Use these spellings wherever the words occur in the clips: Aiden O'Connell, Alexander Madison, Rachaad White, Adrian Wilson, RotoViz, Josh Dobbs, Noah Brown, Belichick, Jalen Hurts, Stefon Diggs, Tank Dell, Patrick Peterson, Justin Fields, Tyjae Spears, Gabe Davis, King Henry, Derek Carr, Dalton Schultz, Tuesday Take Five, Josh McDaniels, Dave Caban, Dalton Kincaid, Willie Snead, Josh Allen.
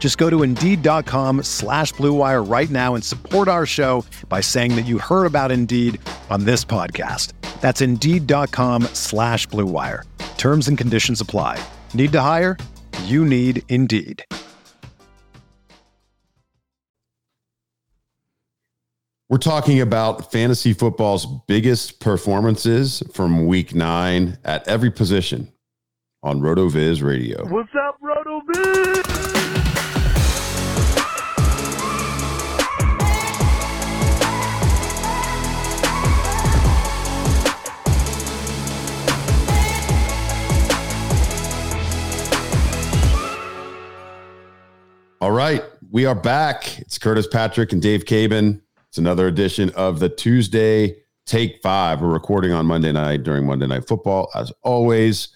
Just go to Indeed.com/Blue Wire right now and support our show by saying that you heard about Indeed on this podcast. That's Indeed.com/Blue Wire. Terms and conditions apply. Need to hire? You need Indeed. We're talking about fantasy football's biggest performances from week 9 at every position on RotoViz Radio. What's up, RotoViz? All right, we are back. It's Curtis Patrick and Dave Caban. It's another edition of the Tuesday Take 5. We're recording on Monday night during Monday Night Football. As always,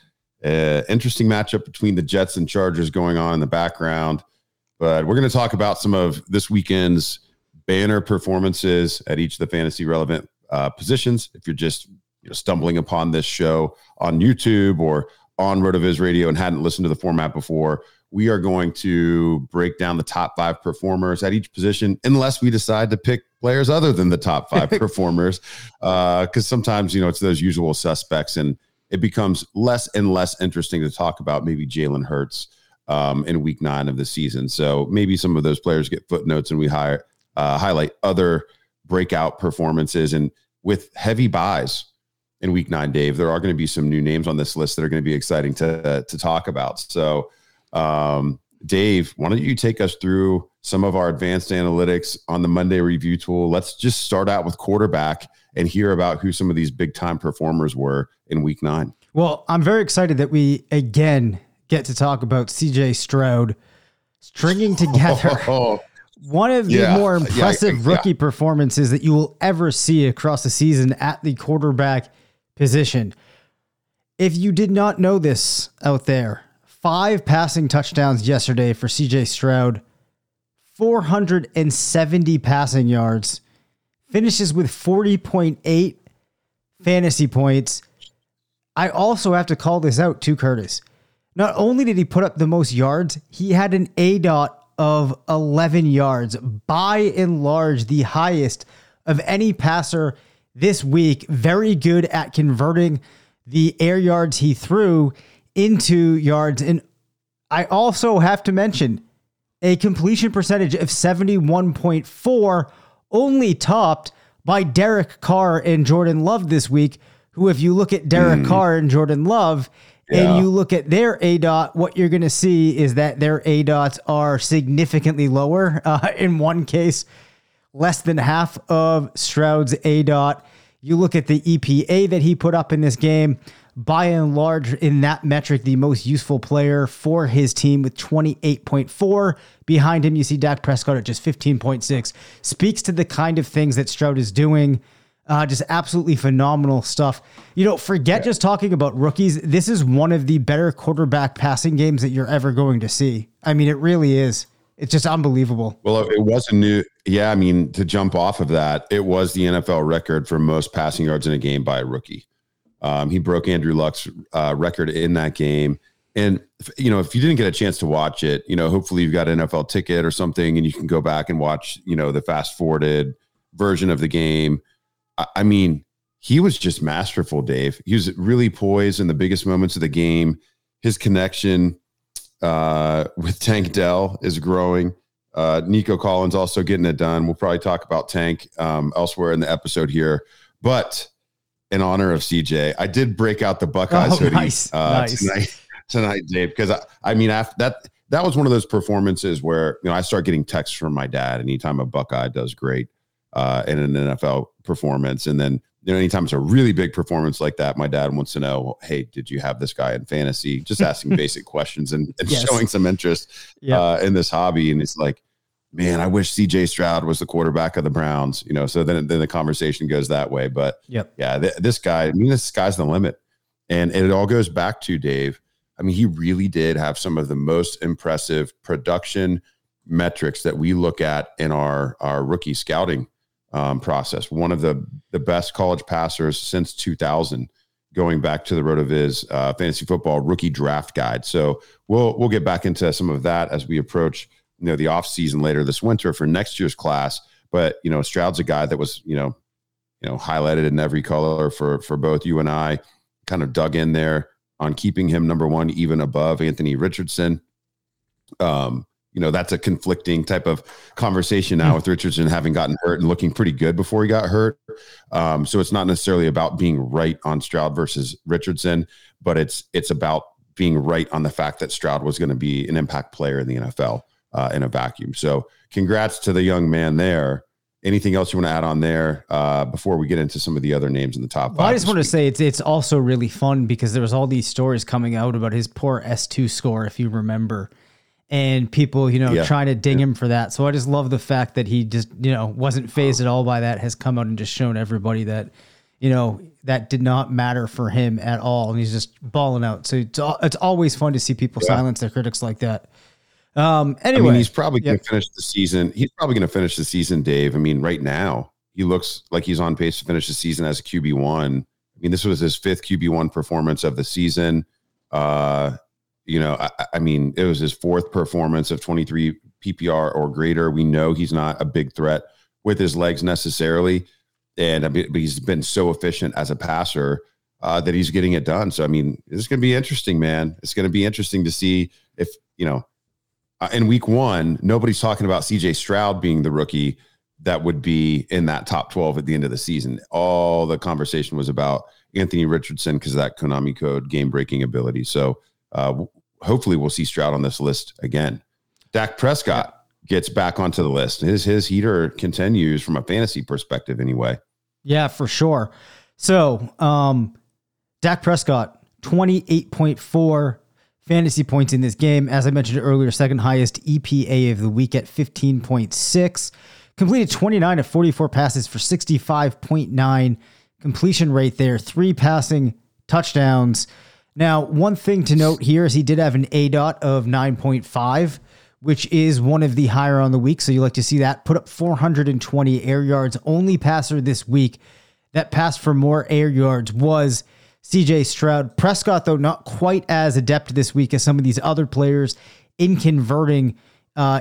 interesting matchup between the Jets and Chargers going on in the background. But we're going to talk about some of this weekend's banner performances at each of the fantasy relevant positions. If you're just stumbling upon this show on YouTube or on RotoViz Radio and hadn't listened to the format before, we are going to break down the top 5 performers at each position, unless we decide to pick players other than the top 5 performers, because sometimes it's those usual suspects, and it becomes less and less interesting to talk about maybe Jalen Hurts in week 9 of the season. So maybe some of those players get footnotes, and we highlight other breakout performances. And with heavy buys in week 9, Dave, there are going to be some new names on this list that are going to be exciting to talk about. So. Dave, why don't you take us through some of our advanced analytics on the Monday review tool? Let's just start out with quarterback and hear about who some of these big time performers were in week 9. Well, I'm very excited that we again get to talk about CJ Stroud stringing together one of the more impressive rookie performances that you will ever see across the season at the quarterback position. If you did not know this out there, 5 passing touchdowns yesterday for CJ Stroud, 470 passing yards, finishes with 40.8 fantasy points. I also have to call this out to Curtis. Not only did he put up the most yards, he had an ADOT of 11 yards, by and large the highest of any passer this week. Very good at converting the air yards he threw into yards. And I also have to mention a completion percentage of 71.4, only topped by Derek Carr and Jordan Love this week, who, if you look at Derek Carr and Jordan Love and you look at their ADOT, what you're going to see is that their ADOTs are significantly lower. In one case, less than half of Stroud's ADOT. You look at the EPA that he put up in this game. By and large, in that metric, the most useful player for his team with 28.4. Behind him, you see Dak Prescott at just 15.6. Speaks to the kind of things that Stroud is doing. Just absolutely phenomenal stuff. Just talking about rookies. This is one of the better quarterback passing games that you're ever going to see. I mean, it really is. It's just unbelievable. Well, it was a new... Yeah, I mean, to jump off of that, it was the NFL record for most passing yards in a game by a rookie. He broke Andrew Luck's record in that game. And, if you didn't get a chance to watch it, hopefully you've got an NFL ticket or something and you can go back and watch, the fast forwarded version of the game. I mean, he was just masterful, Dave. He was really poised in the biggest moments of the game. His connection with Tank Dell is growing. Nico Collins also getting it done. We'll probably talk about Tank elsewhere in the episode here. But in honor of CJ, I did break out the Buckeyes hoodie tonight, Dave, because I mean, that was one of those performances where, you know, I start getting texts from my dad anytime a Buckeye does great in an NFL performance. And then, you know, anytime it's a really big performance like that, my dad wants to know, well, hey, did you have this guy in fantasy? Just asking basic questions and showing some interest in this hobby. And it's like, man, I wish CJ Stroud was the quarterback of the Browns, you know, so then the conversation goes that way. But this guy, I mean, the sky's the limit. And it all goes back to, Dave, I mean, he really did have some of the most impressive production metrics that we look at in our rookie scouting process. One of the best college passers since 2000, going back to the RotoViz fantasy football rookie draft guide. So we'll get back into some of that as we approach, you know, the off season later this winter for next year's class. But, you know, Stroud's a guy that was, you know, highlighted in every color for both you and I. Kind of dug in there on keeping him number one, even above Anthony Richardson. You know, that's a conflicting type of conversation now with Richardson having gotten hurt and looking pretty good before he got hurt. So it's not necessarily about being right on Stroud versus Richardson, but it's about being right on the fact that Stroud was going to be an impact player in the NFL in a vacuum. So congrats to the young man there. Anything else you want to add on there before we get into some of the other names in the top five? I just want to say it's also really fun because there was all these stories coming out about his poor S2 score, if you remember, and people, you know, trying to ding him for that. So I just love the fact that he just, you know, wasn't fazed at all by that, has come out and just shown everybody that, you know, that did not matter for him at all. And he's just balling out. So it's always fun to see people silence their critics like that. Anyway, I mean, he's probably going to finish the season. He's probably going to finish the season, Dave. I mean, right now he looks like he's on pace to finish the season as a QB1. I mean, this was his fifth QB1 performance of the season. You know, I mean, it was his fourth performance of 23 PPR or greater. We know he's not a big threat with his legs necessarily. And I mean, but he's been so efficient as a passer that he's getting it done. So, I mean, it's going to be interesting, man. It's going to be interesting to see if, you know, in week one, nobody's talking about CJ Stroud being the rookie that would be in that top 12 at the end of the season. All the conversation was about Anthony Richardson because of that Konami code game-breaking ability. So hopefully we'll see Stroud on this list again. Dak Prescott gets back onto the list. His heater continues from a fantasy perspective anyway. Yeah, for sure. So Dak Prescott, 28.4 fantasy points in this game. As I mentioned earlier, second highest EPA of the week at 15.6. Completed 29 of 44 passes for 65.9 completion rate there. 3 passing touchdowns. Now, one thing to note here is he did have an ADOT of 9.5, which is one of the higher on the week. So you like to see that. Put up 420 air yards. Only passer this week that passed for more air yards was CJ Stroud. Prescott, though, not quite as adept this week as some of these other players in converting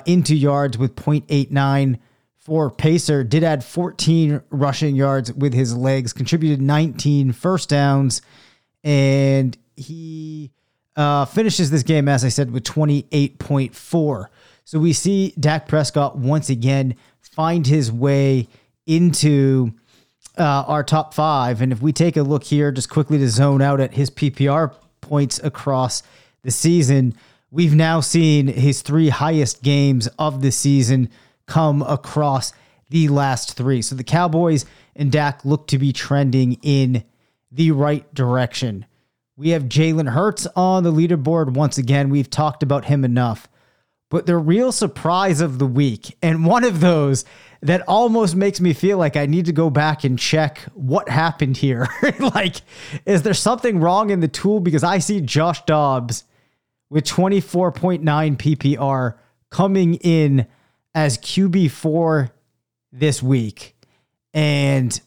into yards with 0.89 for Pacer. Did add 14 rushing yards with his legs, contributed 19 first downs, and he finishes this game, as I said, with 28.4. So we see Dak Prescott once again find his way into our top five. And if we take a look here, just quickly to zone out at his PPR points across the season, we've now seen his 3 highest games of the season come across the last 3. So the Cowboys and Dak look to be trending in the right direction. We have Jalen Hurts on the leaderboard. Once again, we've talked about him enough, but the real surprise of the week, and one of those that almost makes me feel like I need to go back and check what happened here. Like, is there something wrong in the tool? Because I see Josh Dobbs with 24.9 PPR coming in as QB4 this week and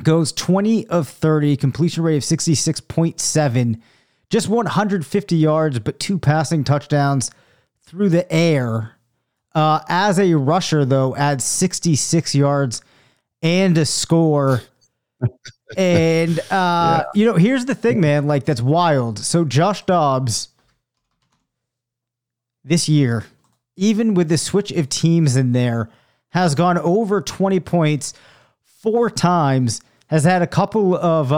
goes 20 of 30, completion rate of 66.7, just 150 yards, but 2 passing touchdowns through the air. As a rusher, though, adds 66 yards and a score. And, you know, here's the thing, man, like that's wild. So Josh Dobbs this year, even with the switch of teams in there, has gone over 20 points 4 times, has had a couple of,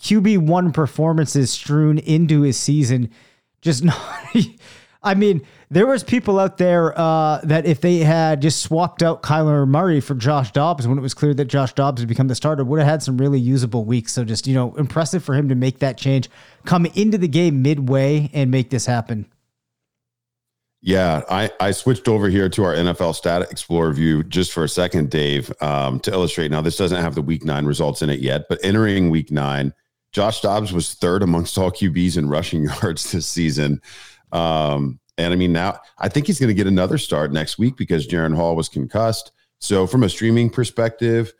QB1 performances strewn into his season. Just not... I mean, there was people out there that if they had just swapped out Kyler Murray for Josh Dobbs when it was clear that Josh Dobbs had become the starter, would have had some really usable weeks. So just, impressive for him to make that change, come into the game midway and make this happen. Yeah, I switched over here to our NFL Stat Explorer view just for a second, Dave, to illustrate. Now, this doesn't have the Week 9 results in it yet, but entering Week 9, Josh Dobbs was third amongst all QBs in rushing yards this season. And I mean, now I think he's going to get another start next week because Jaren Hall was concussed. So from a streaming perspective,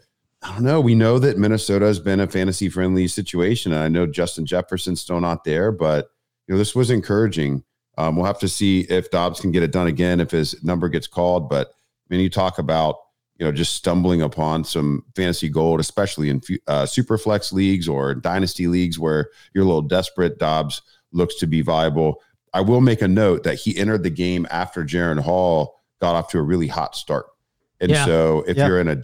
I don't know. We know that Minnesota has been a fantasy friendly situation. And I know Justin Jefferson's still not there, but this was encouraging. We'll have to see if Dobbs can get it done again, if his number gets called. But I mean, you talk about, just stumbling upon some fantasy gold, especially in super flex leagues or dynasty leagues where you're a little desperate. Dobbs looks to be viable. I will make a note that he entered the game after Jaren Hall got off to a really hot start. And so if you're in a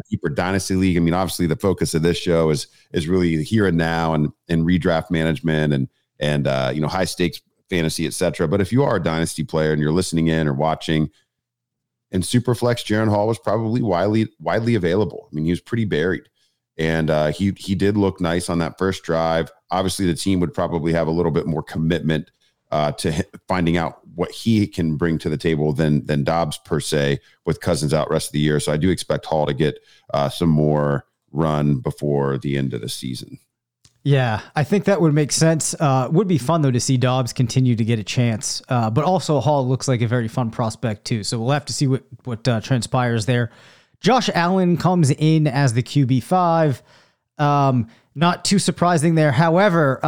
deeper dynasty league, I mean, obviously the focus of this show is really here and now and redraft management and high stakes fantasy, et cetera. But if you are a dynasty player and you're listening in or watching in Superflex, Jaren Hall was probably widely available. I mean, he was pretty buried. And he did look nice on that first drive. Obviously the team would probably have a little bit more commitment to finding out what he can bring to the table than Dobbs per se, with Cousins out rest of the year. So I do expect Hall to get some more run before the end of the season. Yeah, I think that would make sense. Would be fun though to see Dobbs continue to get a chance, but also Hall looks like a very fun prospect too. So we'll have to see what transpires there. Josh Allen comes in as the QB5. Not too surprising there. However,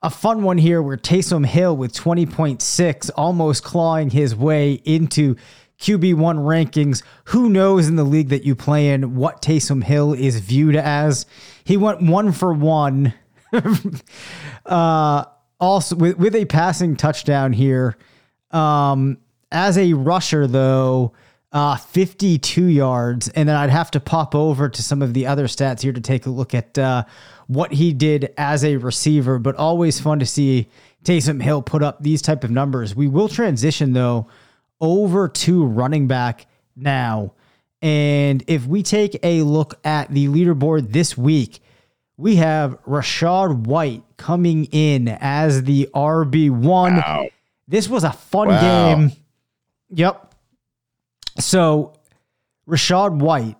a fun one here where Taysom Hill with 20.6 almost clawing his way into QB1 rankings. Who knows in the league that you play in what Taysom Hill is viewed as? He went 1 for 1 also with a passing touchdown here. As a rusher, though, 52 yards. And then I'd have to pop over to some of the other stats here to take a look at what he did as a receiver, but always fun to see Taysom Hill put up these type of numbers. We will transition, though, over to running back now. And if we take a look at the leaderboard this week, we have Rachaad White coming in as the RB1. Wow. This was a fun game. Yep. So Rachaad White,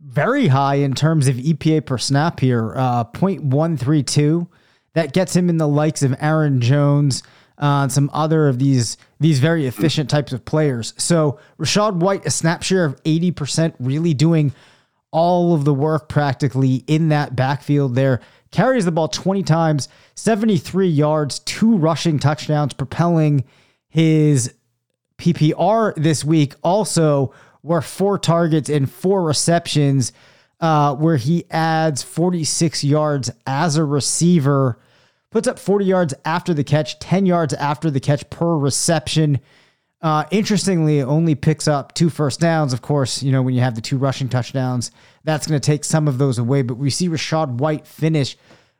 very high in terms of EPA per snap here, 0.132. That gets him in the likes of Aaron Jones and some other of these very efficient types of players. So Rachaad White, a snap share of 80%, really doing all of the work practically in that backfield there. Carries the ball 20 times, 73 yards, 2 rushing touchdowns, propelling his PPR this week. Also, were 4 targets and 4 receptions, where he adds 46 yards as a receiver, puts up 40 yards after the catch, 10 yards after the catch per reception. Interestingly, only picks up 2 first downs. Of course, when you have the 2 rushing touchdowns, that's going to take some of those away, but we see Rachaad White finish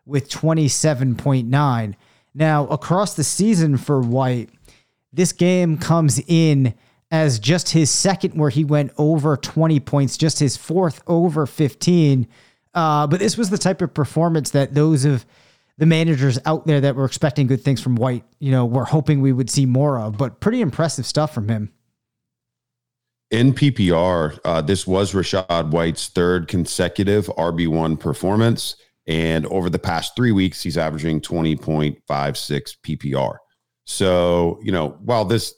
with 27.9. Now, across the season for White, this game comes in as just his second where he went over 20 points, just his 4th over 15. But this was the type of performance that those of the managers out there that were expecting good things from White, were hoping we would see more of, but pretty impressive stuff from him. In PPR, this was Rachaad White's 3rd consecutive RB1 performance. And over the past 3 weeks, he's averaging 20.56 PPR. So, while this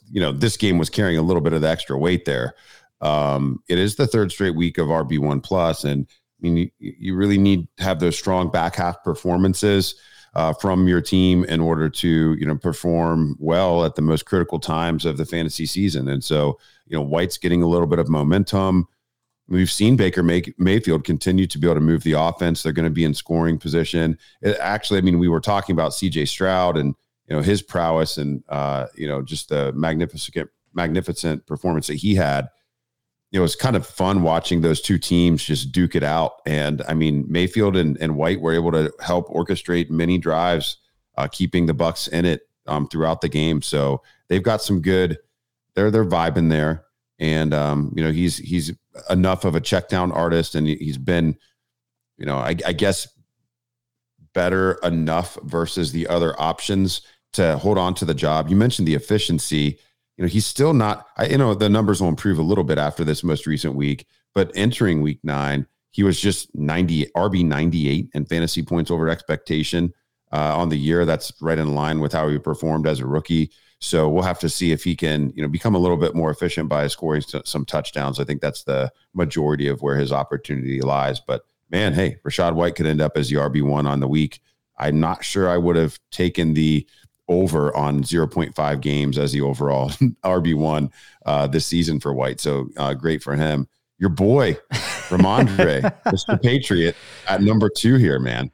game was carrying a little bit of the extra weight there, it is the 3rd straight week of RB1 plus. And I mean, you really need to have those strong back half performances from your team in order to, perform well at the most critical times of the fantasy season. And so, White's getting a little bit of momentum. We've seen Baker Mayfield continue to be able to move the offense. They're going to be in scoring position. We were talking about CJ Stroud and, his prowess and, just the magnificent performance that he had. it was kind of fun watching those two teams just duke it out. And I mean, Mayfield and White were able to help orchestrate many drives, keeping the Bucs in it throughout the game. So they've got some good, they're vibing there. And, you know, he's enough of a check down artist, and he's been, you know, I guess better enough versus the other options to hold on to the job. You mentioned the efficiency. You know, he's still not, you know, the numbers will improve a little bit after this most recent week, but entering week 9, he was just RB 98 and fantasy points over expectation on the year. That's right in line with how he performed as a rookie. So we'll have to see if he can, you know, become a little bit more efficient by scoring some touchdowns. I think that's the majority of where his opportunity lies. But man, hey, Rachaad White could end up as the RB1 on the week. I'm not sure I would have taken the over on 0.5 games as the overall RB1 this season for White. So great for him. Your boy, Ramondre, Mr. Patriot, at number 2 here, man.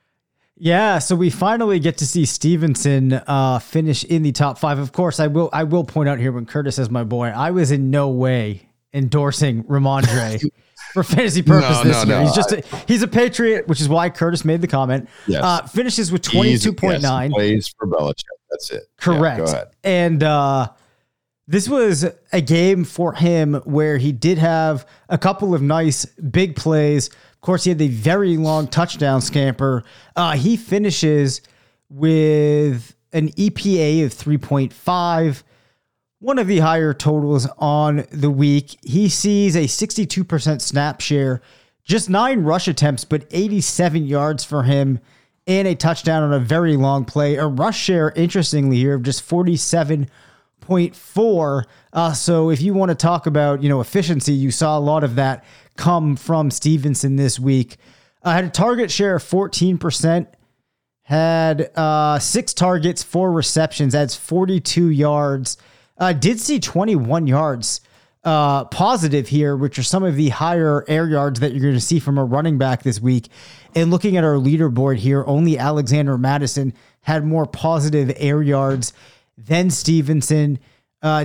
Yeah, so we finally get to see Stevenson finish in the top 5. Of course, I will point out here, when Curtis is my boy, I was in no way endorsing Ramondre for fantasy purposes this year. No. He's a Patriot, which is why Curtis made the comment. Yes. Finishes with 22.9. Plays for Belichick. That's it. Correct. Yeah, go ahead. And this was a game for him where he did have a couple of nice big plays. Of course, he had the very long touchdown scamper. He finishes with an EPA of 3.5. One of the higher totals on the week. He sees a 62% snap share, just 9 rush attempts, but 87 yards for him and a touchdown on a very long play. A rush share, interestingly here, of just 47.4. So if you want to talk about, you know, efficiency, you saw a lot of that come from Stevenson this week. Had a target share of 14%. Had 6 targets, 4 receptions. That's 42 yards. Did see 21 yards positive here, which are some of the higher air yards that you're going to see from a running back this week. And looking at our leaderboard here, only Alexander Madison had more positive air yards than Stevenson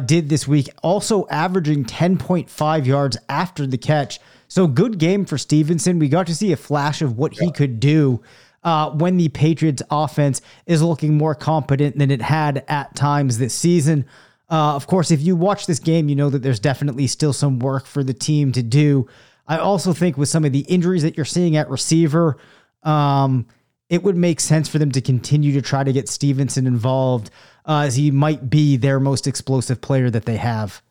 did this week, also averaging 10.5 yards after the catch. So good game for Stevenson. We got to see a flash of what he could do when the Patriots offense is looking more competent than it had at times this season. Of course, if you watch this game, you know that there's definitely still some work for the team to do. I also think with some of the injuries that you're seeing at receiver, it would make sense for them to continue to try to get Stevenson involved, as he might be their most explosive player that they have.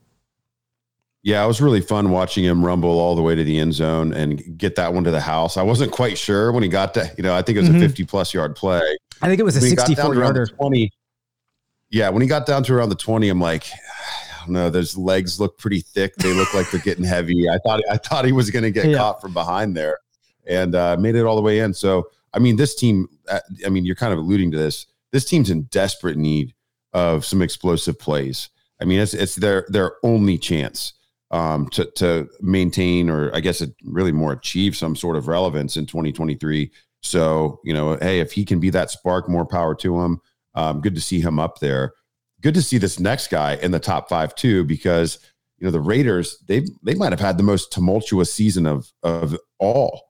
Yeah, it was really fun watching him rumble all the way to the end zone and get that one to the house. I wasn't quite sure when he got to, you know, I think it was a 50-plus yard play. I think it was a 64-yarder. Yeah, when he got down to around the 20, I'm like, I don't know, those legs look pretty thick. They look like they're getting heavy. I thought he was going to get caught from behind there, and made it all the way in. So, I mean, this team, I mean, you're kind of alluding to this. This team's in desperate need of some explosive plays. I mean, it's their only chance to maintain, or I guess it really more achieve some sort of relevance in 2023. So, you know, hey, if he can be that spark, more power to him. Good to see him up there. Good to see this next guy in the top 5 too, because, you know, the Raiders, they might've had the most tumultuous season of all,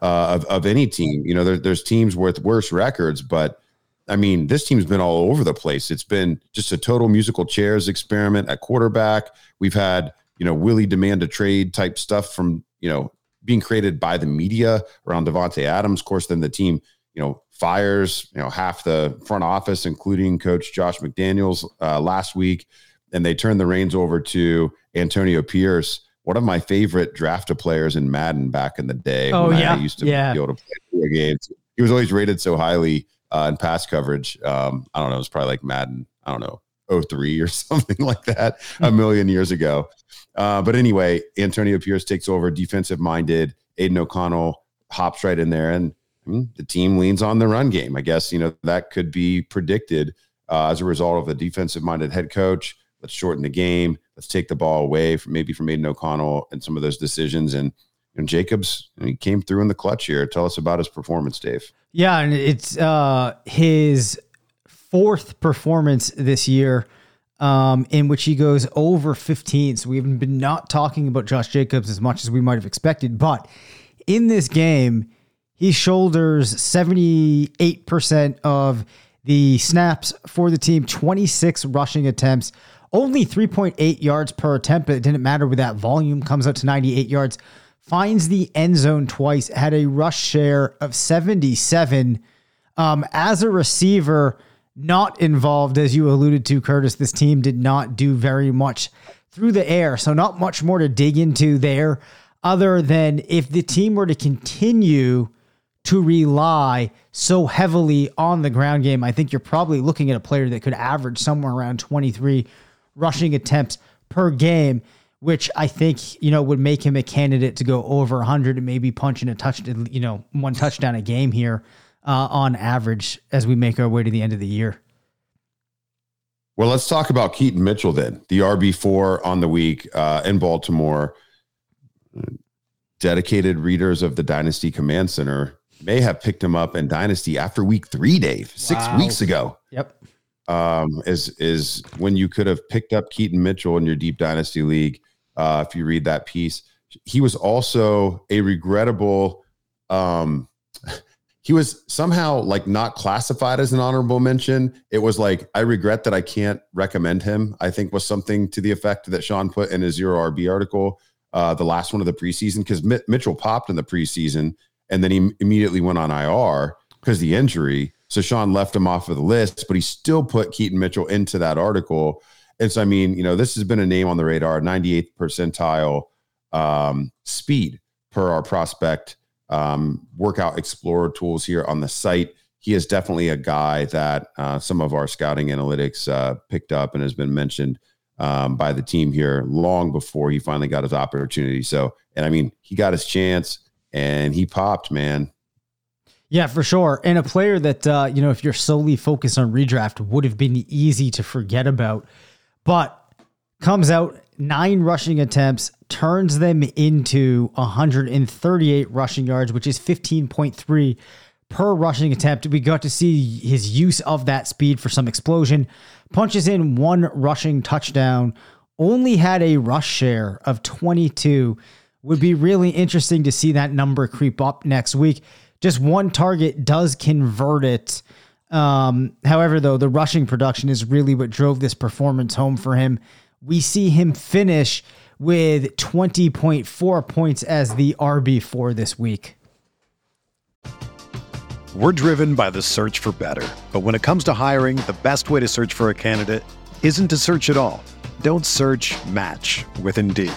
of any team. You know, there's teams with worse records, but I mean, this team's been all over the place. It's been just a total musical chairs experiment at quarterback. We've had, you know, Willie demand a trade type stuff from, you know, being created by the media around Devontae Adams. Of course, then the team, you know, fires, you know, half the front office, including Coach Josh McDaniels last week, and they turned the reins over to Antonio Pierce, one of my favorite drafted players in Madden back in the day. I used to be able to play video games. He was always rated so highly in pass coverage. I don't know, it was probably like Madden, I don't know, 03 or something like that, a million years ago. But anyway, Antonio Pierce takes over, defensive-minded. Aiden O'Connell hops right in there, and the team leans on the run game. I guess, you know, that could be predicted as a result of a defensive-minded head coach. Let's shorten the game. Let's take the ball away from Aiden O'Connell and some of those decisions. And Jacobs, he came through in the clutch here. Tell us about his performance, Dave. Yeah, and it's his 4th performance this year. in which he goes over 15. So we've been not talking about Josh Jacobs as much as we might have expected, but in this game, he shoulders 78% of the snaps for the team, 26 rushing attempts, only 3.8 yards per attempt, but it didn't matter with that volume. Comes up to 98 yards, finds the end zone twice, had a rush share of 77. As a receiver, not involved, as you alluded to, Curtis, this team did not do very much through the air, so not much more to dig into there other than if the team were to continue to rely so heavily on the ground game, I think you're probably looking at a player that could average somewhere around 23 rushing attempts per game, which I think, you know, would make him a candidate to go over 100 and maybe punch in a touchdown, you know, one touchdown a game here on average as we make our way to the end of the year. Well, let's talk about Keaton Mitchell then, the RB4 on the week in Baltimore. Dedicated readers of the Dynasty Command Center may have picked him up in Dynasty after week 3, Dave, 6 weeks ago. Yep. Is when you could have picked up Keaton Mitchell in your deep Dynasty league. If you read that piece, he was also a regrettable, he was somehow like not classified as an honorable mention. It was like, I regret that I can't recommend him, I think was something to the effect that Sean put in his Zero RB article, the last one of the preseason, because Mitchell popped in the preseason and then he immediately went on IR because the injury. So Sean left him off of the list, but he still put Keaton Mitchell into that article. And so, I mean, you know, this has been a name on the radar, 98th percentile speed per our prospect workout explorer tools here on the site. He is definitely a guy that some of our scouting analytics picked up and has been mentioned by the team here long before he finally got his opportunity. So, and I mean, he got his chance and he popped, man. Yeah, for sure. And a player that, you know, if you're solely focused on redraft, would have been easy to forget about, but comes out 9 rushing attempts, turns them into 138 rushing yards, which is 15.3 per rushing attempt. We got to see his use of that speed for some explosion, punches in 1 rushing touchdown, only had a rush share of 22. Would be really interesting to see that number creep up next week. Just one target does convert it. However, though, the rushing production is really what drove this performance home for him. We see him finish with 20.4 points as the RB4 this week. We're driven by the search for better. But when it comes to hiring, the best way to search for a candidate isn't to search at all. Don't search, match with Indeed.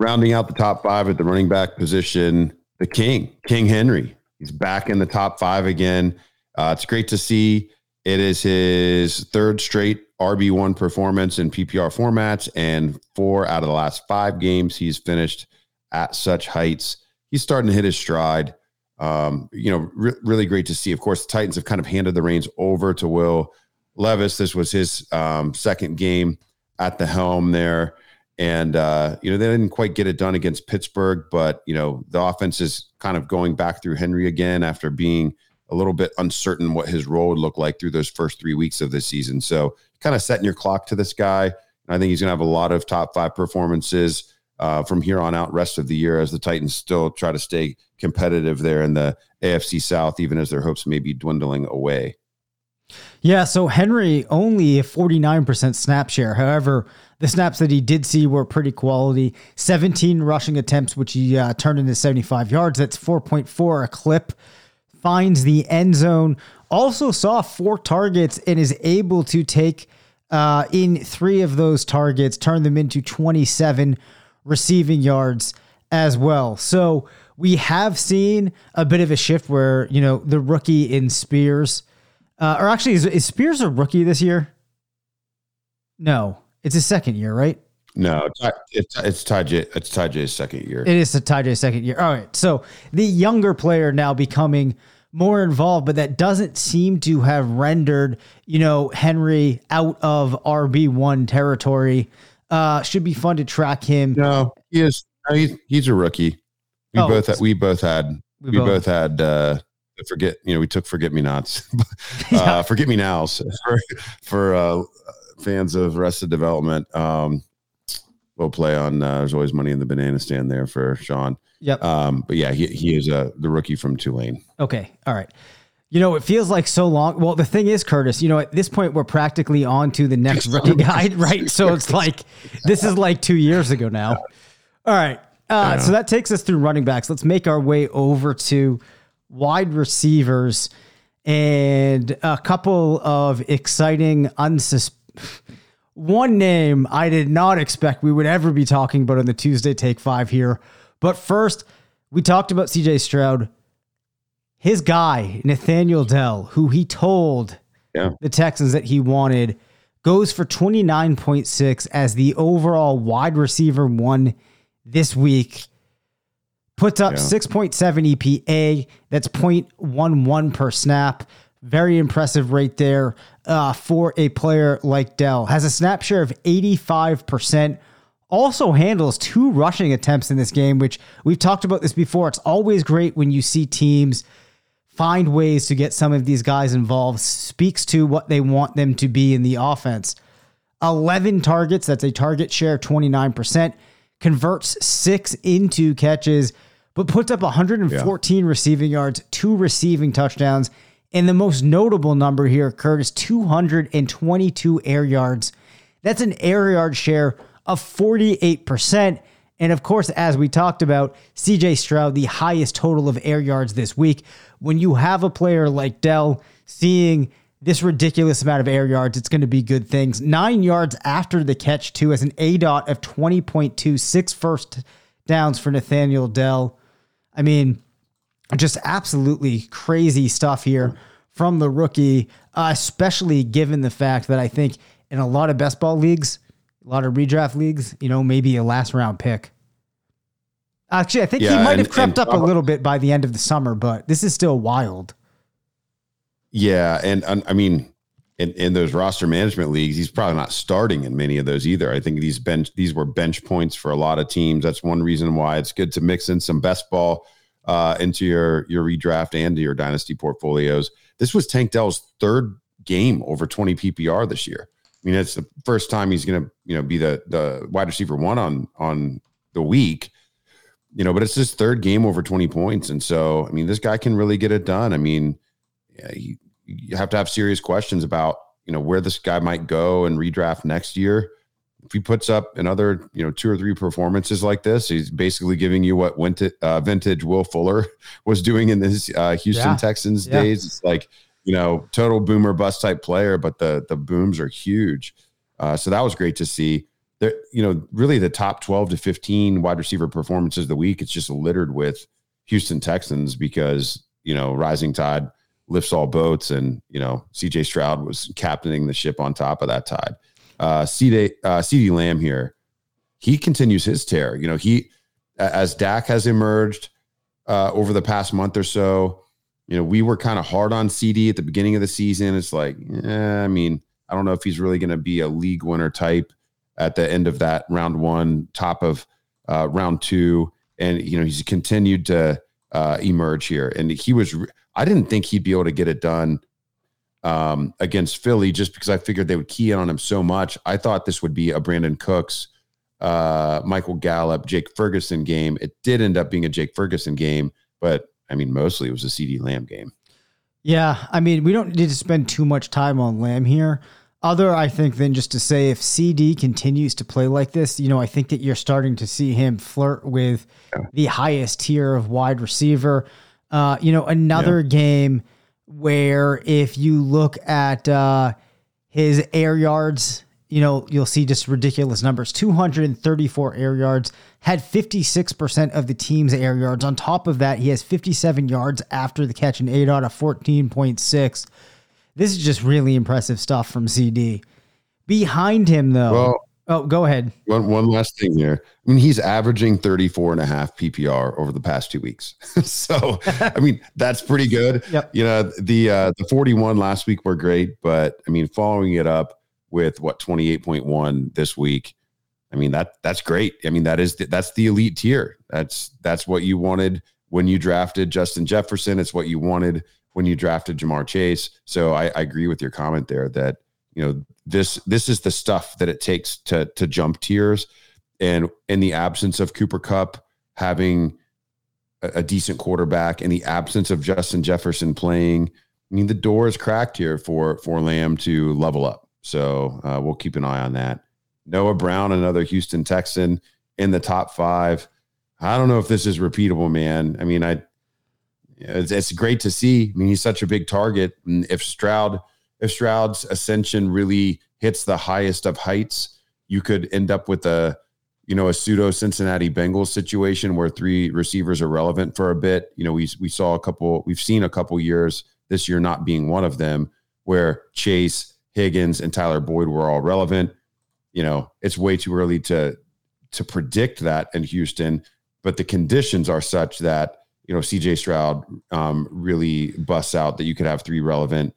Rounding out the top five at the running back position, the King Henry. He's back in the top five again. It's great to see. It is his third straight RB1 performance in PPR formats, and 4 out of the last 5 games he's finished at such heights. He's starting to hit his stride. Really great to see. Of course, the Titans have kind of handed the reins over to Will Levis. This was his second game at the helm there. And, they didn't quite get it done against Pittsburgh, but, the offense is kind of going back through Henry again after being a little bit uncertain what his role would look like through those first 3 weeks of this season. So kind of setting your clock to this guy. I think he's going to have a lot of top 5 performances from here on out rest of the year as the Titans still try to stay competitive there in the AFC South, even as their hopes may be dwindling away. Yeah, so Henry only a 49% snap share. However, the snaps that he did see were pretty quality. 17 rushing attempts, which he turned into 75 yards. That's 4.4 a clip. Finds the end zone. Also saw 4 targets and is able to take in 3 of those targets, turn them into 27 receiving yards as well. So we have seen a bit of a shift where, the rookie in Spears... or actually, is Spears a rookie this year? No, it's his second year, right? No, it's Tyjae's second year. It is Tyjae's second year. All right, so the younger player now becoming more involved, but that doesn't seem to have rendered, Henry out of RB1 territory. Should be fun to track him. No, he is. He's a rookie. We both had. We took forget-me-nots, forget-me-nows for fans of Arrested Development. We'll play on, there's always money in the banana stand there for Sean. Yep. But yeah, he is the rookie from Tulane. Okay. All right. It feels like so long. Well, the thing is, Curtis, at this point, we're practically on to the next rookie guide, right? So it's like, this is like 2 years ago now. All right. So that takes us through running backs. Let's make our way over to wide receivers, and a couple of exciting, one name I did not expect we would ever be talking about on the Tuesday Take 5 here. But first, we talked about CJ Stroud. His guy, Nathaniel Dell, who he told the Texans that he wanted, goes for 29.6 as the overall wide receiver 1 this week. Puts up 6.7 EPA. That's 0.11 per snap. Very impressive rate there for a player like Dell. Has a snap share of 85%. Also handles 2 rushing attempts in this game, which we've talked about this before. It's always great when you see teams find ways to get some of these guys involved. Speaks to what they want them to be in the offense. 11 targets. That's a target share of 29%. Converts 6 into catches, but puts up 114 receiving yards, 2 receiving touchdowns. And the most notable number here, Curtis, 222 air yards. That's an air yard share of 48%. And of course, as we talked about, CJ Stroud, the highest total of air yards this week. When you have a player like Dell seeing this ridiculous amount of air yards, it's going to be good things. 9 yards after the catch, too, as an ADOT of 20.2, 6 first downs for Nathaniel Dell. I mean, just absolutely crazy stuff here from the rookie, especially given the fact that I think in a lot of best ball leagues, a lot of redraft leagues, maybe a last round pick. Actually, I think he might have crept up a little bit by the end of the summer, but this is still wild. Yeah, and I mean, in those roster management leagues, he's probably not starting in many of those either. I think these were bench points for a lot of teams. That's one reason why it's good to mix in some best ball into your redraft and your dynasty portfolios. This was Tank Dell's 3rd game over 20 PPR this year. I mean, it's the first time he's going to be the wide receiver 1 on the week. But it's his third game over 20 points, and so I mean, this guy can really get it done. I mean, yeah, he you have to have serious questions about, you know, where this guy might go and redraft next year. If he puts up another, you know, 2 or 3 performances like this, he's basically giving you what vintage Will Fuller was doing in his Houston Texans days. It's like, you know, total boom or bust type player, but the booms are huge. So that was great to see. There, you know, really the top 12 to 15 wide receiver performances of the week, it's just littered with Houston Texans because, you know, rising tide lifts all boats, and, you know, CJ Stroud was captaining the ship on top of that tide. CD Lamb here, he continues his tear. You know, he, as Dak has emerged over the past month or so, you know, we were kind of hard on CD at the beginning of the season. It's like, I mean, I don't know if he's really going to be a league winner type at the end of that round one, top of round two. And, you know, he's continued to emerge here. And he was, I didn't think he'd be able to get it done against Philly, just because I figured they would key in on him so much. I thought this would be a Brandon Cooks, Michael Gallup, Jake Ferguson game. It did end up being a Jake Ferguson game, but I mean, mostly it was a CD Lamb game. Yeah. I mean, we don't need to spend too much time on Lamb here. Other, I think, than just to say if CD continues to play like this, you know, I think that you're starting to see him flirt with the highest tier of wide receiver. You know, another game where if you look at his air yards, you know, you'll see just ridiculous numbers. 234 air yards, had 56% of the team's air yards. On top of that, he has 57 yards after the catch and ADOT of 14.6. This is just really impressive stuff from CD. Behind him, though. Well, go ahead. One last thing here. I mean, he's averaging 34.5 PPR over the past 2 weeks. So, I mean, that's pretty good. Yep. You know, the 41 last week were great, but I mean, following it up with what, 28.1 this week. I mean, that's great. I mean, that's the elite tier. That's what you wanted when you drafted Justin Jefferson. It's what you wanted when you drafted Jamar Chase. So I agree with your comment there that, you know, this is the stuff that it takes to jump tiers. And in the absence of Cooper Kupp having a decent quarterback, in the absence of Justin Jefferson playing, I mean, the door is cracked here for Lamb to level up. So we'll keep an eye on that. Noah Brown, another Houston Texan in the top 5. I don't know if this is repeatable, man. I mean, it's great to see. I mean, he's such a big target. And if Stroud's ascension really hits the highest of heights, you could end up with a pseudo Cincinnati Bengals situation where 3 receivers are relevant for a bit. You know, we've seen a couple years this year, not being one of them, where Chase, Higgins, and Tyler Boyd were all relevant. You know, it's way too early to predict that in Houston, but the conditions are such that, you know, CJ Stroud really busts out that you could have 3 relevant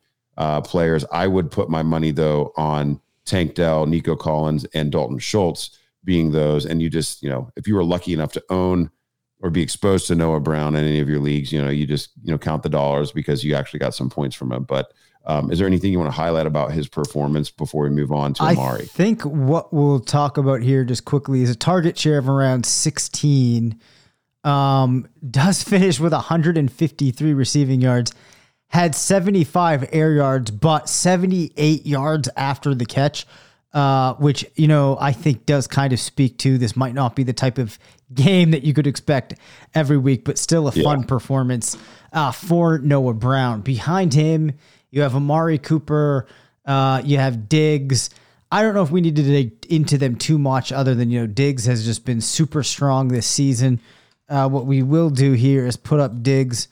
players. I would put my money, though, on Tank Dell, Nico Collins, and Dalton Schultz being those. And you just, you know, if you were lucky enough to own or be exposed to Noah Brown in any of your leagues, you know, you just, you know, count the dollars because you actually got some points from him. But is there anything you want to highlight about his performance before we move on to Amari? I think what we'll talk about here just quickly is a target share of around 16. Does finish with 153 receiving yards, had 75 air yards, but 78 yards after the catch, which, you know, I think does kind of speak to this might not be the type of game that you could expect every week, but still a fun performance for Noah Brown. Behind him, you have Amari Cooper, you have Diggs. I don't know if we need to dig into them too much other than, you know, Diggs has just been super strong this season. What we will do here is put up Diggs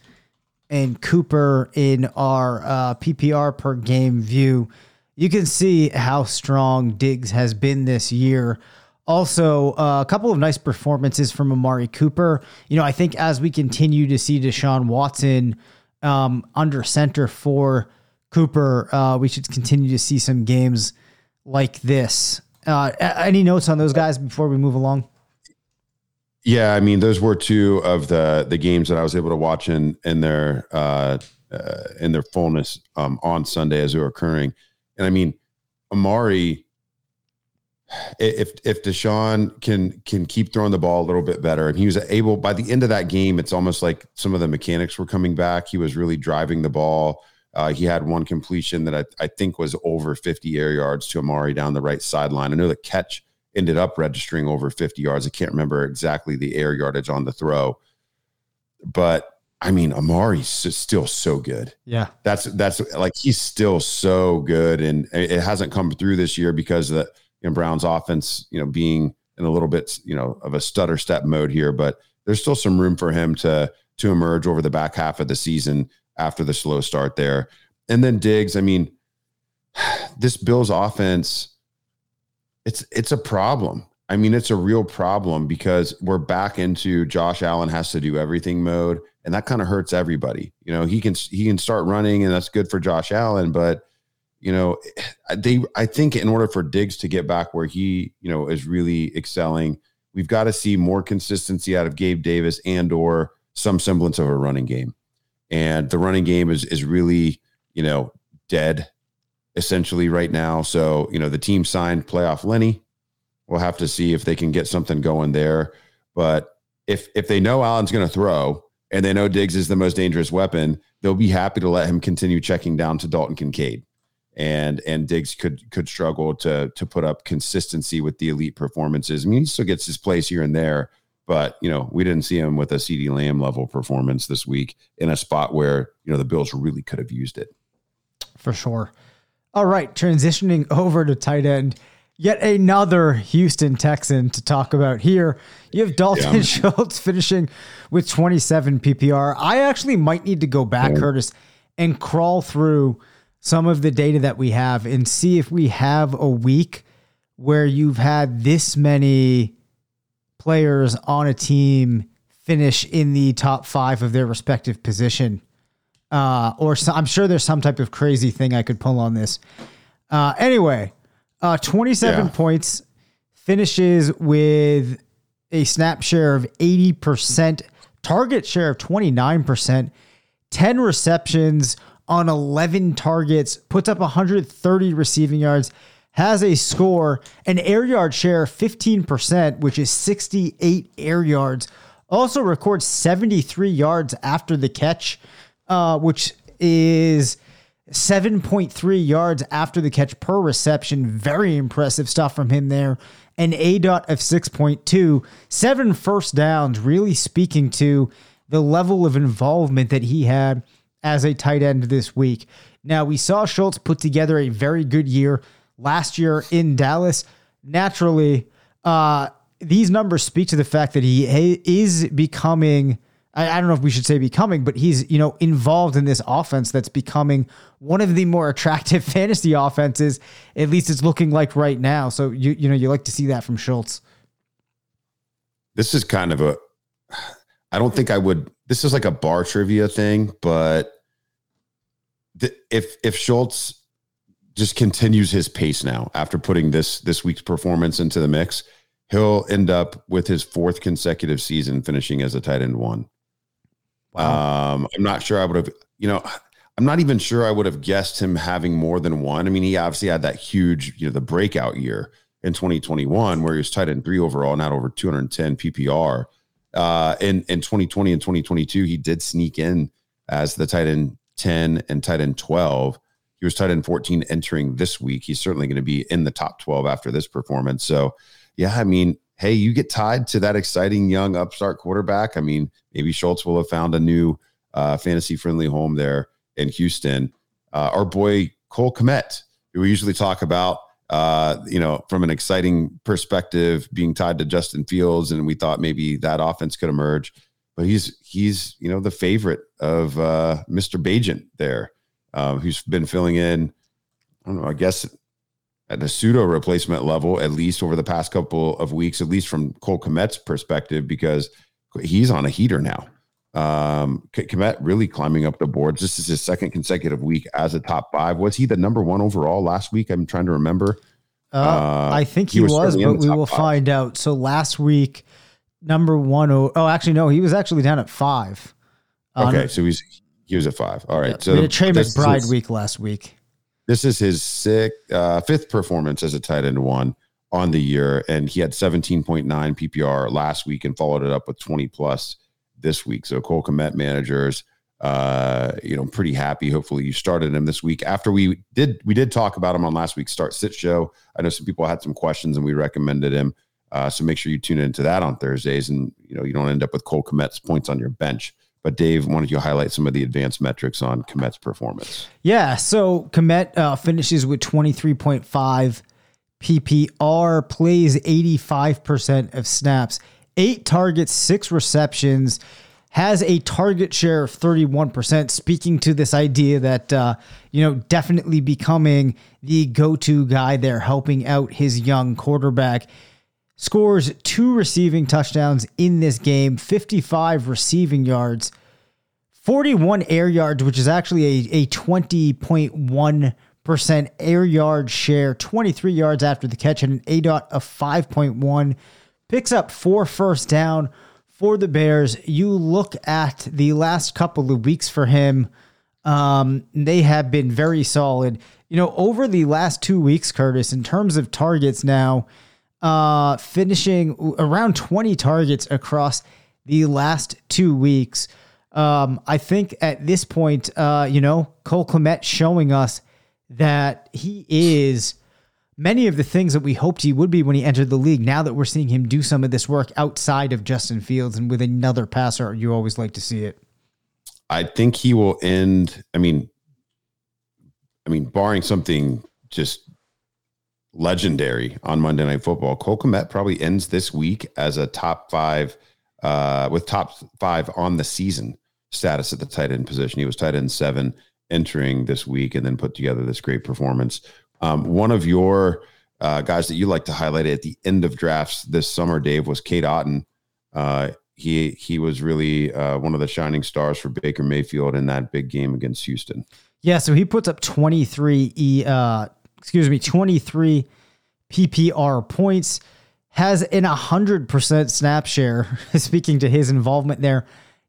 and Cooper in our PPR per game view. You can see how strong Diggs has been this year. Also, a couple of nice performances from Amari Cooper. You know, I think as we continue to see Deshaun Watson under center for Cooper, we should continue to see some games like this. Any notes on those guys before we move along? Yeah, I mean, those were 2 of the games that I was able to watch in their fullness on Sunday as they were occurring. And I mean, Amari, if Deshaun can keep throwing the ball a little bit better, and he was able by the end of that game, it's almost like some of the mechanics were coming back. He was really driving the ball. He had one completion that I think was over 50 air yards to Amari down the right sideline. I know the catch ended up registering over 50 yards. I can't remember exactly the air yardage on the throw, but I mean, Amari's still so good. Yeah. That's like, he's still so good. And it hasn't come through this year because of the Brown's offense, being in a little bit, of a stutter step mode here, but there's still some room for him to emerge over the back half of the season after the slow start there. And then Diggs, I mean, this Bills offense, it's a problem. I mean, it's a real problem because we're back into Josh Allen has to do everything mode, and that kind of hurts everybody. He can start running, and that's good for Josh Allen, but I think in order for Diggs to get back where he, is really excelling, we've got to see more consistency out of Gabe Davis and or some semblance of a running game. And the running game is really, dead essentially right now. So, the team signed playoff Lenny. We'll have to see if they can get something going there. But if they know Allen's going to throw and they know Diggs is the most dangerous weapon, they'll be happy to let him continue checking down to Dalton Kincaid. And Diggs could struggle to put up consistency with the elite performances. I mean, he still gets his plays here and there, but we didn't see him with a CD Lamb level performance this week in a spot where the Bills really could have used it for sure. All right, transitioning over to tight end, yet another Houston Texan to talk about here. You have Dalton Schultz finishing with 27 PPR. I actually might need to go back, Curtis, and crawl through some of the data that we have and see if we have a week where you've had this many players on a team finish in the top five of their respective position. I'm sure there's some type of crazy thing I could pull on this. Anyway, 27 points, finishes with a snap share of 80%, target share of 29%, 10 receptions on 11 targets, puts up 130 receiving yards, has a score, an air yard share of 15%, which is 68 air yards. Also records 73 yards after the catch, which is 7.3 yards after the catch per reception. Very impressive stuff from him there. An ADOT of 6.2, 7 first downs, really speaking to the level of involvement that he had as a tight end this week. Now, we saw Schultz put together a very good year last year in Dallas. Naturally, these numbers speak to the fact that he is becoming, I don't know if we should say becoming, but he's, involved in this offense that's becoming one of the more attractive fantasy offenses. At least it's looking like right now. So, you like to see that from Schultz. This is kind of this is like a bar trivia thing, but if Schultz just continues his pace now after putting this week's performance into the mix, he'll end up with his fourth consecutive season finishing as a tight end one. Wow. I'm not sure I would have, I'm not even sure I would have guessed him having more than one. I mean, he obviously had that huge, the breakout year in 2021 where he was tight end 3 overall and had over 210 PPR. In 2020 and 2022, he did sneak in as the tight end 10 and tight end 12. He was tight end 14 entering this week. He's certainly going to be in the top 12 after this performance. So, yeah, I mean, hey, you get tied to that exciting young upstart quarterback. I mean, maybe Schultz will have found a new fantasy-friendly home there in Houston. Our boy Cole Kmet, who we usually talk about, from an exciting perspective, being tied to Justin Fields, and we thought maybe that offense could emerge, but he's the favorite of Mr. Bajan there, who's been filling in, I don't know, I guess at a pseudo replacement level, at least over the past couple of weeks, at least from Cole Kmet's perspective, because he's on a heater now. Kmet really climbing up the boards. This is his second consecutive week as a top 5. Was he the number 1 overall last week? I'm trying to remember. I think he was, but we will find out. So last week, number 1. Oh, actually, no, he was actually down at 5. Okay, so he was at 5. All right. Yeah, so the Trey McBride week last week. This is his fifth performance as a tight end 1 on the year, and he had 17.9 PPR last week and followed it up with 20 plus this week. So Cole Kmet managers Pretty happy. Hopefully you started him this week. After we did talk about him on last week's Start Sit show. I know some people had some questions and we recommended him. So make sure you tune into that on Thursdays, and you don't end up with Cole Kmet's points on your bench. But Dave, why don't you highlight some of the advanced metrics on Kmet's performance? Yeah, so Kmet finishes with 23.5 PPR, plays 85% of snaps, 8 targets, 6 receptions, has a target share of 31%, speaking to this idea that, definitely becoming the go-to guy there, helping out his young quarterback. Scores 2 receiving touchdowns in this game, 55 receiving yards, 41 air yards, which is actually a 20.1% air yard share, 23 yards after the catch, and an ADOT of 5.1. Picks up 4 first down for the Bears. You look at the last couple of weeks for him. They have been very solid. Over the last 2 weeks, Curtis, in terms of targets now, finishing around 20 targets across the last 2 weeks. I think at this point, Cole Kmet showing us that he is many of the things that we hoped he would be when he entered the league. Now that we're seeing him do some of this work outside of Justin Fields and with another passer, you always like to see it. I think he will end. I mean, barring something just legendary on Monday Night Football, Cole Kmet probably ends this week as a top five on the season status at the tight end position. He was tight end 7 entering this week and then put together this great performance. One of your guys that you like to highlight at the end of drafts this summer, Dave, was Cade Otton. He was really one of the shining stars for Baker Mayfield in that big game against Houston. Yeah, so he puts up 23 PPR points, has an 100% snap share, speaking to his involvement there.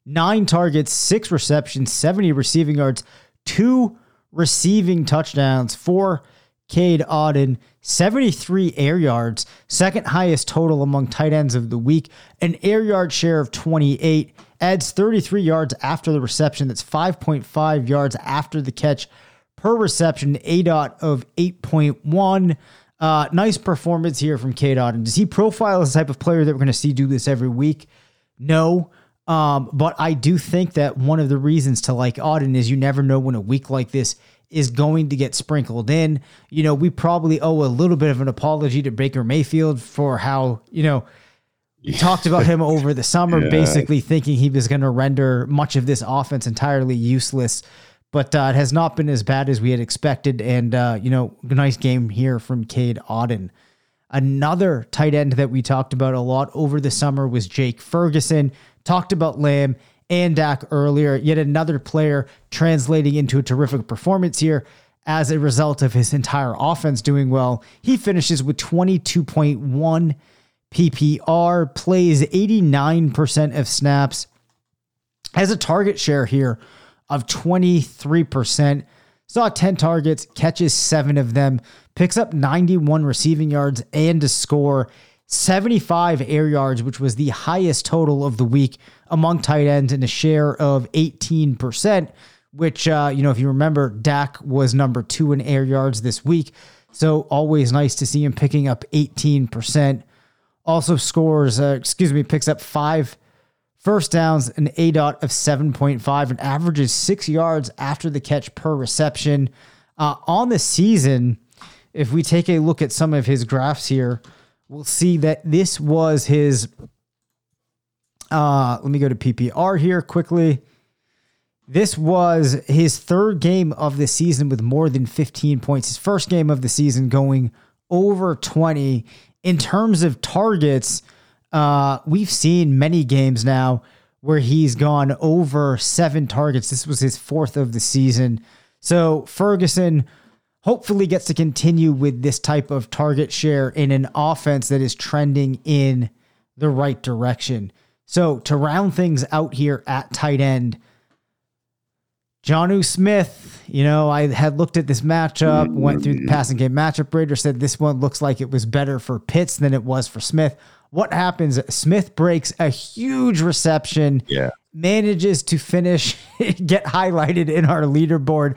9 targets, 6 receptions, 70 receiving yards, 2 receiving touchdowns for Cade Otton, 73 air yards, second highest total among tight ends of the week, an air yard share of 28, adds 33 yards after the reception. That's 5.5 yards after the catch per reception, ADOT of 8.1. Nice performance here from Cade Otton. Does he profile as the type of player that we're going to see do this every week? No. But I do think that one of the reasons to like Otton is you never know when a week like this is going to get sprinkled in. We probably owe a little bit of an apology to Baker Mayfield for how, we talked about him over the summer, basically thinking he was going to render much of this offense entirely useless. But it has not been as bad as we had expected. And, nice game here from Cade Otton. Another tight end that we talked about a lot over the summer was Jake Ferguson. Talked about Lamb and Dak earlier. Yet another player translating into a terrific performance here as a result of his entire offense doing well. He finishes with 22.1 PPR, plays 89% of snaps, has a target share here of 23%, saw 10 targets, catches 7 of them, picks up 91 receiving yards and a score, 75 air yards, which was the highest total of the week among tight ends and a share of 18%, which, if you remember, Dak was number 2 in air yards this week. So always nice to see him picking up 18%. Also picks up 5 first downs, an ADOT of 7.5, and averages 6 yards after the catch per reception. On the season, if we take a look at some of his graphs here, we'll see that this was his... let me go to PPR here quickly. This was his 3rd game of the season with more than 15 points. His 1st game of the season going over 20. In terms of targets... we've seen many games now where he's gone over 7 targets. This was his 4th of the season. So Ferguson hopefully gets to continue with this type of target share in an offense that is trending in the right direction. So to round things out here at tight end, Jonnu Smith, I had looked at this matchup, went through the passing game matchup rater, said this one looks like it was better for Pitts than it was for Smith. What happens? Smith breaks a huge reception, manages to finish, get highlighted in our leaderboard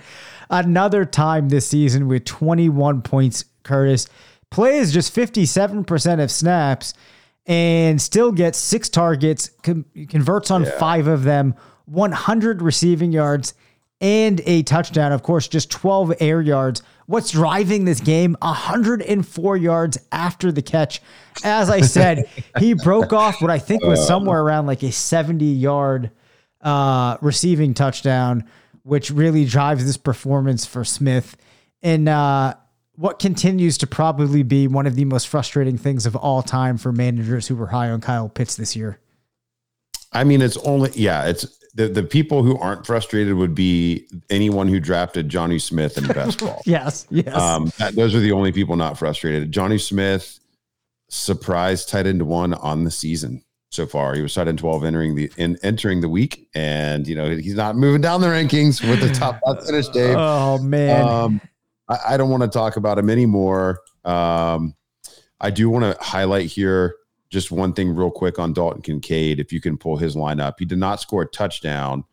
another time this season with 21 points. Curtis plays just 57% of snaps and still gets 6 targets, converts on 5 of them, 100 receiving yards, and a touchdown. Of course, just 12 air yards. What's driving this game? 104 yards after the catch. As I said, he broke off what I think was somewhere around like a 70-yard receiving touchdown, which really drives this performance for Smith. And what continues to probably be one of the most frustrating things of all time for managers who were high on Kyle Pitts this year. I mean, it's only, it's, the people who aren't frustrated would be anyone who drafted Jonnu Smith in best ball. Yes. Those are the only people not frustrated. Jonnu Smith, surprise tight end 1 on the season so far. He was tight end 12 entering the week, and you know he's not moving down the rankings with the top finish, Dave. Oh man, I don't want to talk about him anymore. I do want to highlight here. Just one thing real quick on Dalton Kincaid, if you can pull his line up. He did not score a touchdown,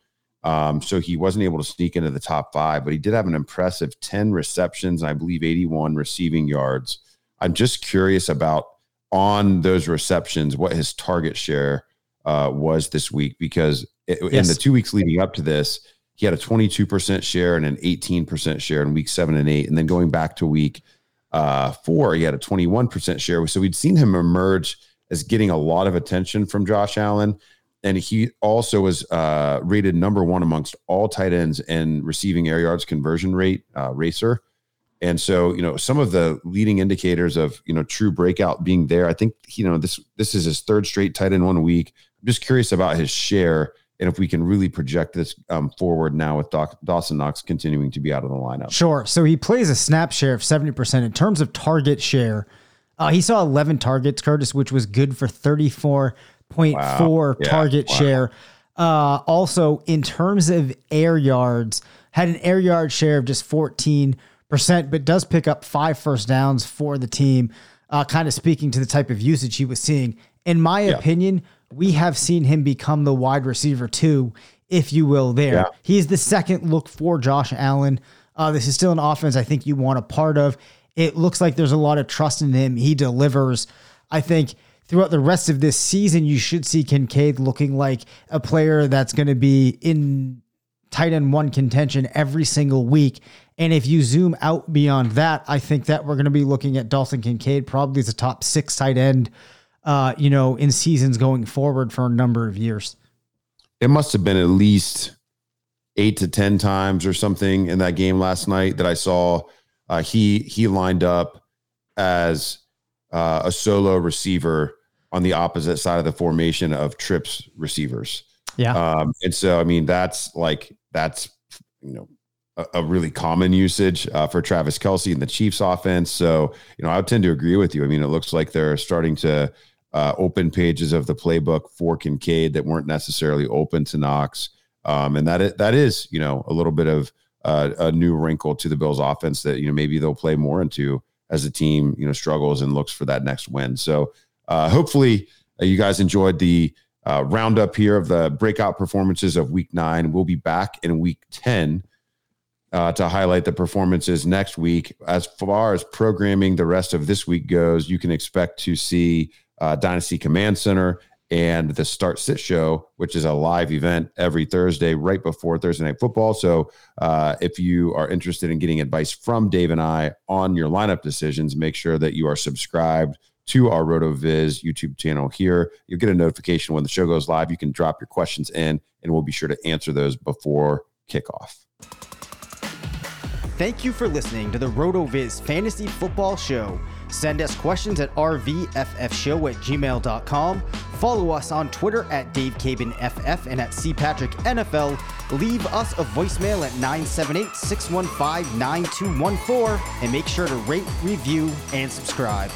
so he wasn't able to sneak into the top 5, but he did have an impressive 10 receptions, I believe 81 receiving yards. I'm just curious about, on those receptions, what his target share was this week, because in the 2 weeks leading up to this, he had a 22% share and an 18% share in week 7 and 8, and then going back to week 4, he had a 21% share. So we'd seen him emerge as getting a lot of attention from Josh Allen. And he also was rated number 1 amongst all tight ends in receiving air yards conversion rate, racer. And so, you know, some of the leading indicators of, you know, true breakout being there. I think, you know, this is his 3rd straight tight end 1 week. I'm just curious about his share and if we can really project this forward now with Dawson Knox continuing to be out of the lineup. Sure. So he plays a snap share of 70%. In terms of target share, he saw 11 targets, Curtis, which was good for 34.4 target share. Also, in terms of air yards, had an air yard share of just 14%, but does pick up 5 first downs for the team, kind of speaking to the type of usage he was seeing. In my opinion, we have seen him become the wide receiver 2, if you will, there. Yeah. He's the second look for Josh Allen. This is still an offense I think you want a part of. It looks like there's a lot of trust in him. He delivers. I think throughout the rest of this season, you should see Kincaid looking like a player that's going to be in tight end 1 contention every single week. And if you zoom out beyond that, I think that we're going to be looking at Dalton Kincaid probably as a top 6 tight end, you know, in seasons going forward for a number of years. It must have been at least 8 to 10 times or something in that game last night that I saw he lined up as a solo receiver on the opposite side of the formation of Tripp's receivers. And so, I mean, that's, you know, a really common usage for Travis Kelce in the Chiefs offense. So, you know, I would tend to agree with you. I mean, it looks like they're starting to open pages of the playbook for Kincaid that weren't necessarily open to Knox. And that is, you know, a little bit of a new wrinkle to the Bills offense that, you know, maybe they'll play more into as the team, you know, struggles and looks for that next win. So hopefully you guys enjoyed the roundup here of the breakout performances of week 9. We'll be back in week 10 to highlight the performances next week. As far as programming the rest of this week goes, you can expect to see Dynasty Command Center and the Start Sit Show, which is a live event every Thursday right before Thursday Night Football. So if you are interested in getting advice from Dave and I on your lineup decisions, make sure that you are subscribed to our RotoViz YouTube channel here. You'll get a notification when the show goes live. You can drop your questions in, and we'll be sure to answer those before kickoff. Thank you for listening to the RotoViz Fantasy Football Show. Send us questions at rvffshow@gmail.com. Follow us on Twitter at DaveCabanFF and at CPatrickNFL. Leave us a voicemail at 978-615-9214. And make sure to rate, review, and subscribe.